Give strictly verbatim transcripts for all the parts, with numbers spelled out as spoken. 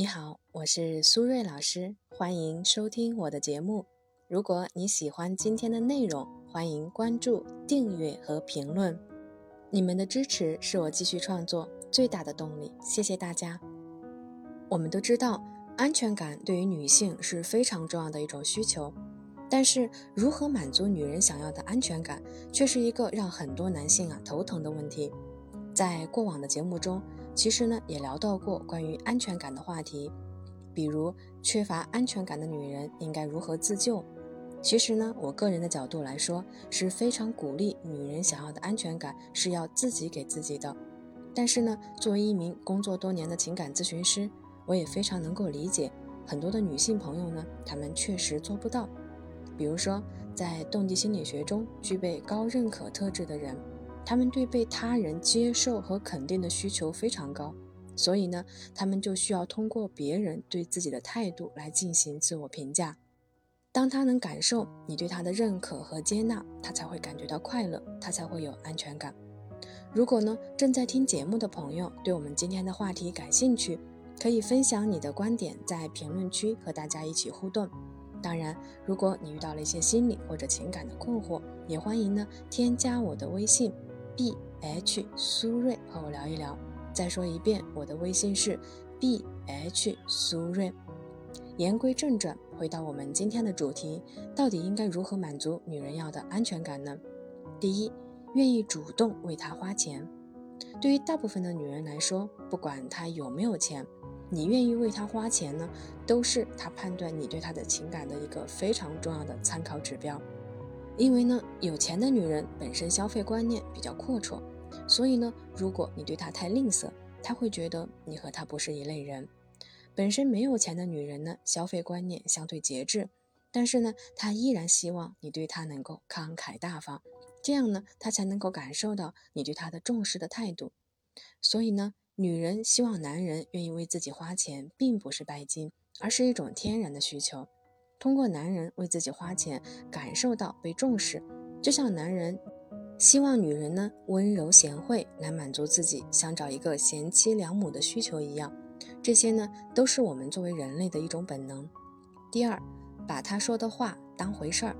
你好，我是苏芮老师，欢迎收听我的节目。如果你喜欢今天的内容，欢迎关注、订阅和评论。你们的支持是我继续创作最大的动力，谢谢大家。我们都知道，安全感对于女性是非常重要的一种需求，但是如何满足女人想要的安全感，却是一个让很多男性啊头疼的问题。在过往的节目中，其实呢也聊到过关于安全感的话题，比如缺乏安全感的女人应该如何自救。其实呢，我个人的角度来说，是非常鼓励女人想要的安全感是要自己给自己的。但是呢，作为一名工作多年的情感咨询师，我也非常能够理解很多的女性朋友呢，她们确实做不到。比如说在动机心理学中，具备高认可特质的人，他们对被他人接受和肯定的需求非常高，所以呢，他们就需要通过别人对自己的态度来进行自我评价。当他能感受你对他的认可和接纳，他才会感觉到快乐，他才会有安全感。如果呢，正在听节目的朋友对我们今天的话题感兴趣，可以分享你的观点，在评论区和大家一起互动。当然，如果你遇到了一些心理或者情感的困惑，也欢迎呢添加我的微信B H 苏芮和我聊一聊。再说一遍，我的微信是 B H 苏芮。言归正传，回到我们今天的主题，到底应该如何满足女人要的安全感呢？第一，愿意主动为她花钱。对于大部分的女人来说，不管她有没有钱，你愿意为她花钱呢，都是她判断你对她的情感的一个非常重要的参考指标。因为呢，有钱的女人本身消费观念比较阔绰，所以呢，如果你对她太吝啬，她会觉得你和她不是一类人。本身没有钱的女人呢，消费观念相对节制，但是呢，她依然希望你对她能够慷慨大方，这样呢，她才能够感受到你对她的重视的态度。所以呢，女人希望男人愿意为自己花钱，并不是拜金，而是一种天然的需求。通过男人为自己花钱，感受到被重视，就像男人希望女人呢温柔贤惠来满足自己想找一个贤妻良母的需求一样，这些呢都是我们作为人类的一种本能。第二，把他说的话当回事儿，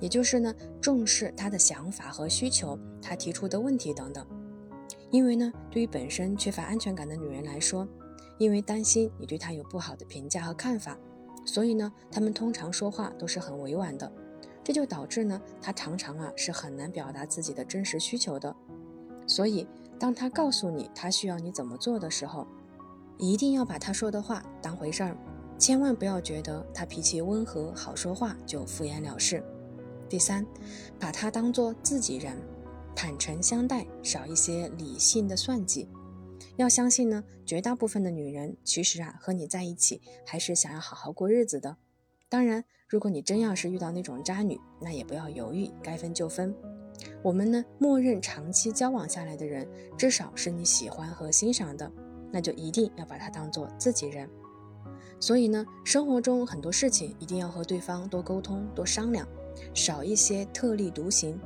也就是呢重视他的想法和需求，他提出的问题等等。因为呢，对于本身缺乏安全感的女人来说，因为担心你对她有不好的评价和看法，所以呢，他们通常说话都是很委婉的，这就导致呢，他常常啊是很难表达自己的真实需求的。所以，当他告诉你他需要你怎么做的时候，一定要把他说的话当回事儿，千万不要觉得他脾气温和、好说话就敷衍了事。第三，把他当作自己人，坦诚相待，少一些理性的算计。要相信呢，绝大部分的女人其实啊和你在一起还是想要好好过日子的。当然，如果你真要是遇到那种渣女，那也不要犹豫，该分就分。我们呢默认长期交往下来的人，至少是你喜欢和欣赏的，那就一定要把他当作自己人。所以呢，生活中很多事情一定要和对方多沟通、多商量，少一些特立独行。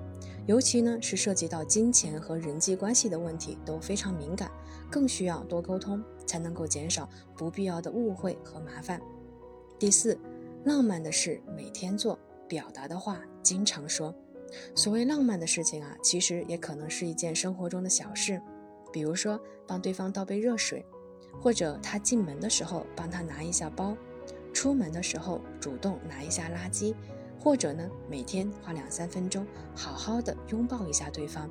尤其呢是涉及到金钱和人际关系的问题都非常敏感，更需要多沟通，才能够减少不必要的误会和麻烦。第四，浪漫的事每天做，表达的话经常说。所谓浪漫的事情啊，其实也可能是一件生活中的小事，比如说帮对方倒杯热水，或者他进门的时候帮他拿一下包，出门的时候主动拿一下垃圾，或者呢，每天花两三分钟好好的拥抱一下对方。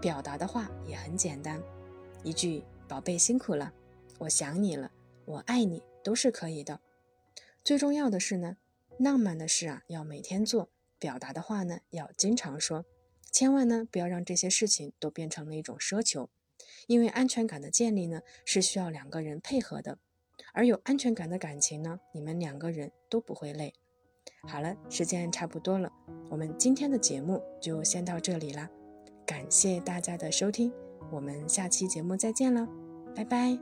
表达的话也很简单，一句宝贝辛苦了，我想你了，我爱你，都是可以的。最重要的是呢，浪漫的事啊要每天做，表达的话呢要经常说，千万呢不要让这些事情都变成了一种奢求。因为安全感的建立呢是需要两个人配合的，而有安全感的感情呢，你们两个人都不会累。好了，时间差不多了，我们今天的节目就先到这里啦，感谢大家的收听，我们下期节目再见了，拜拜。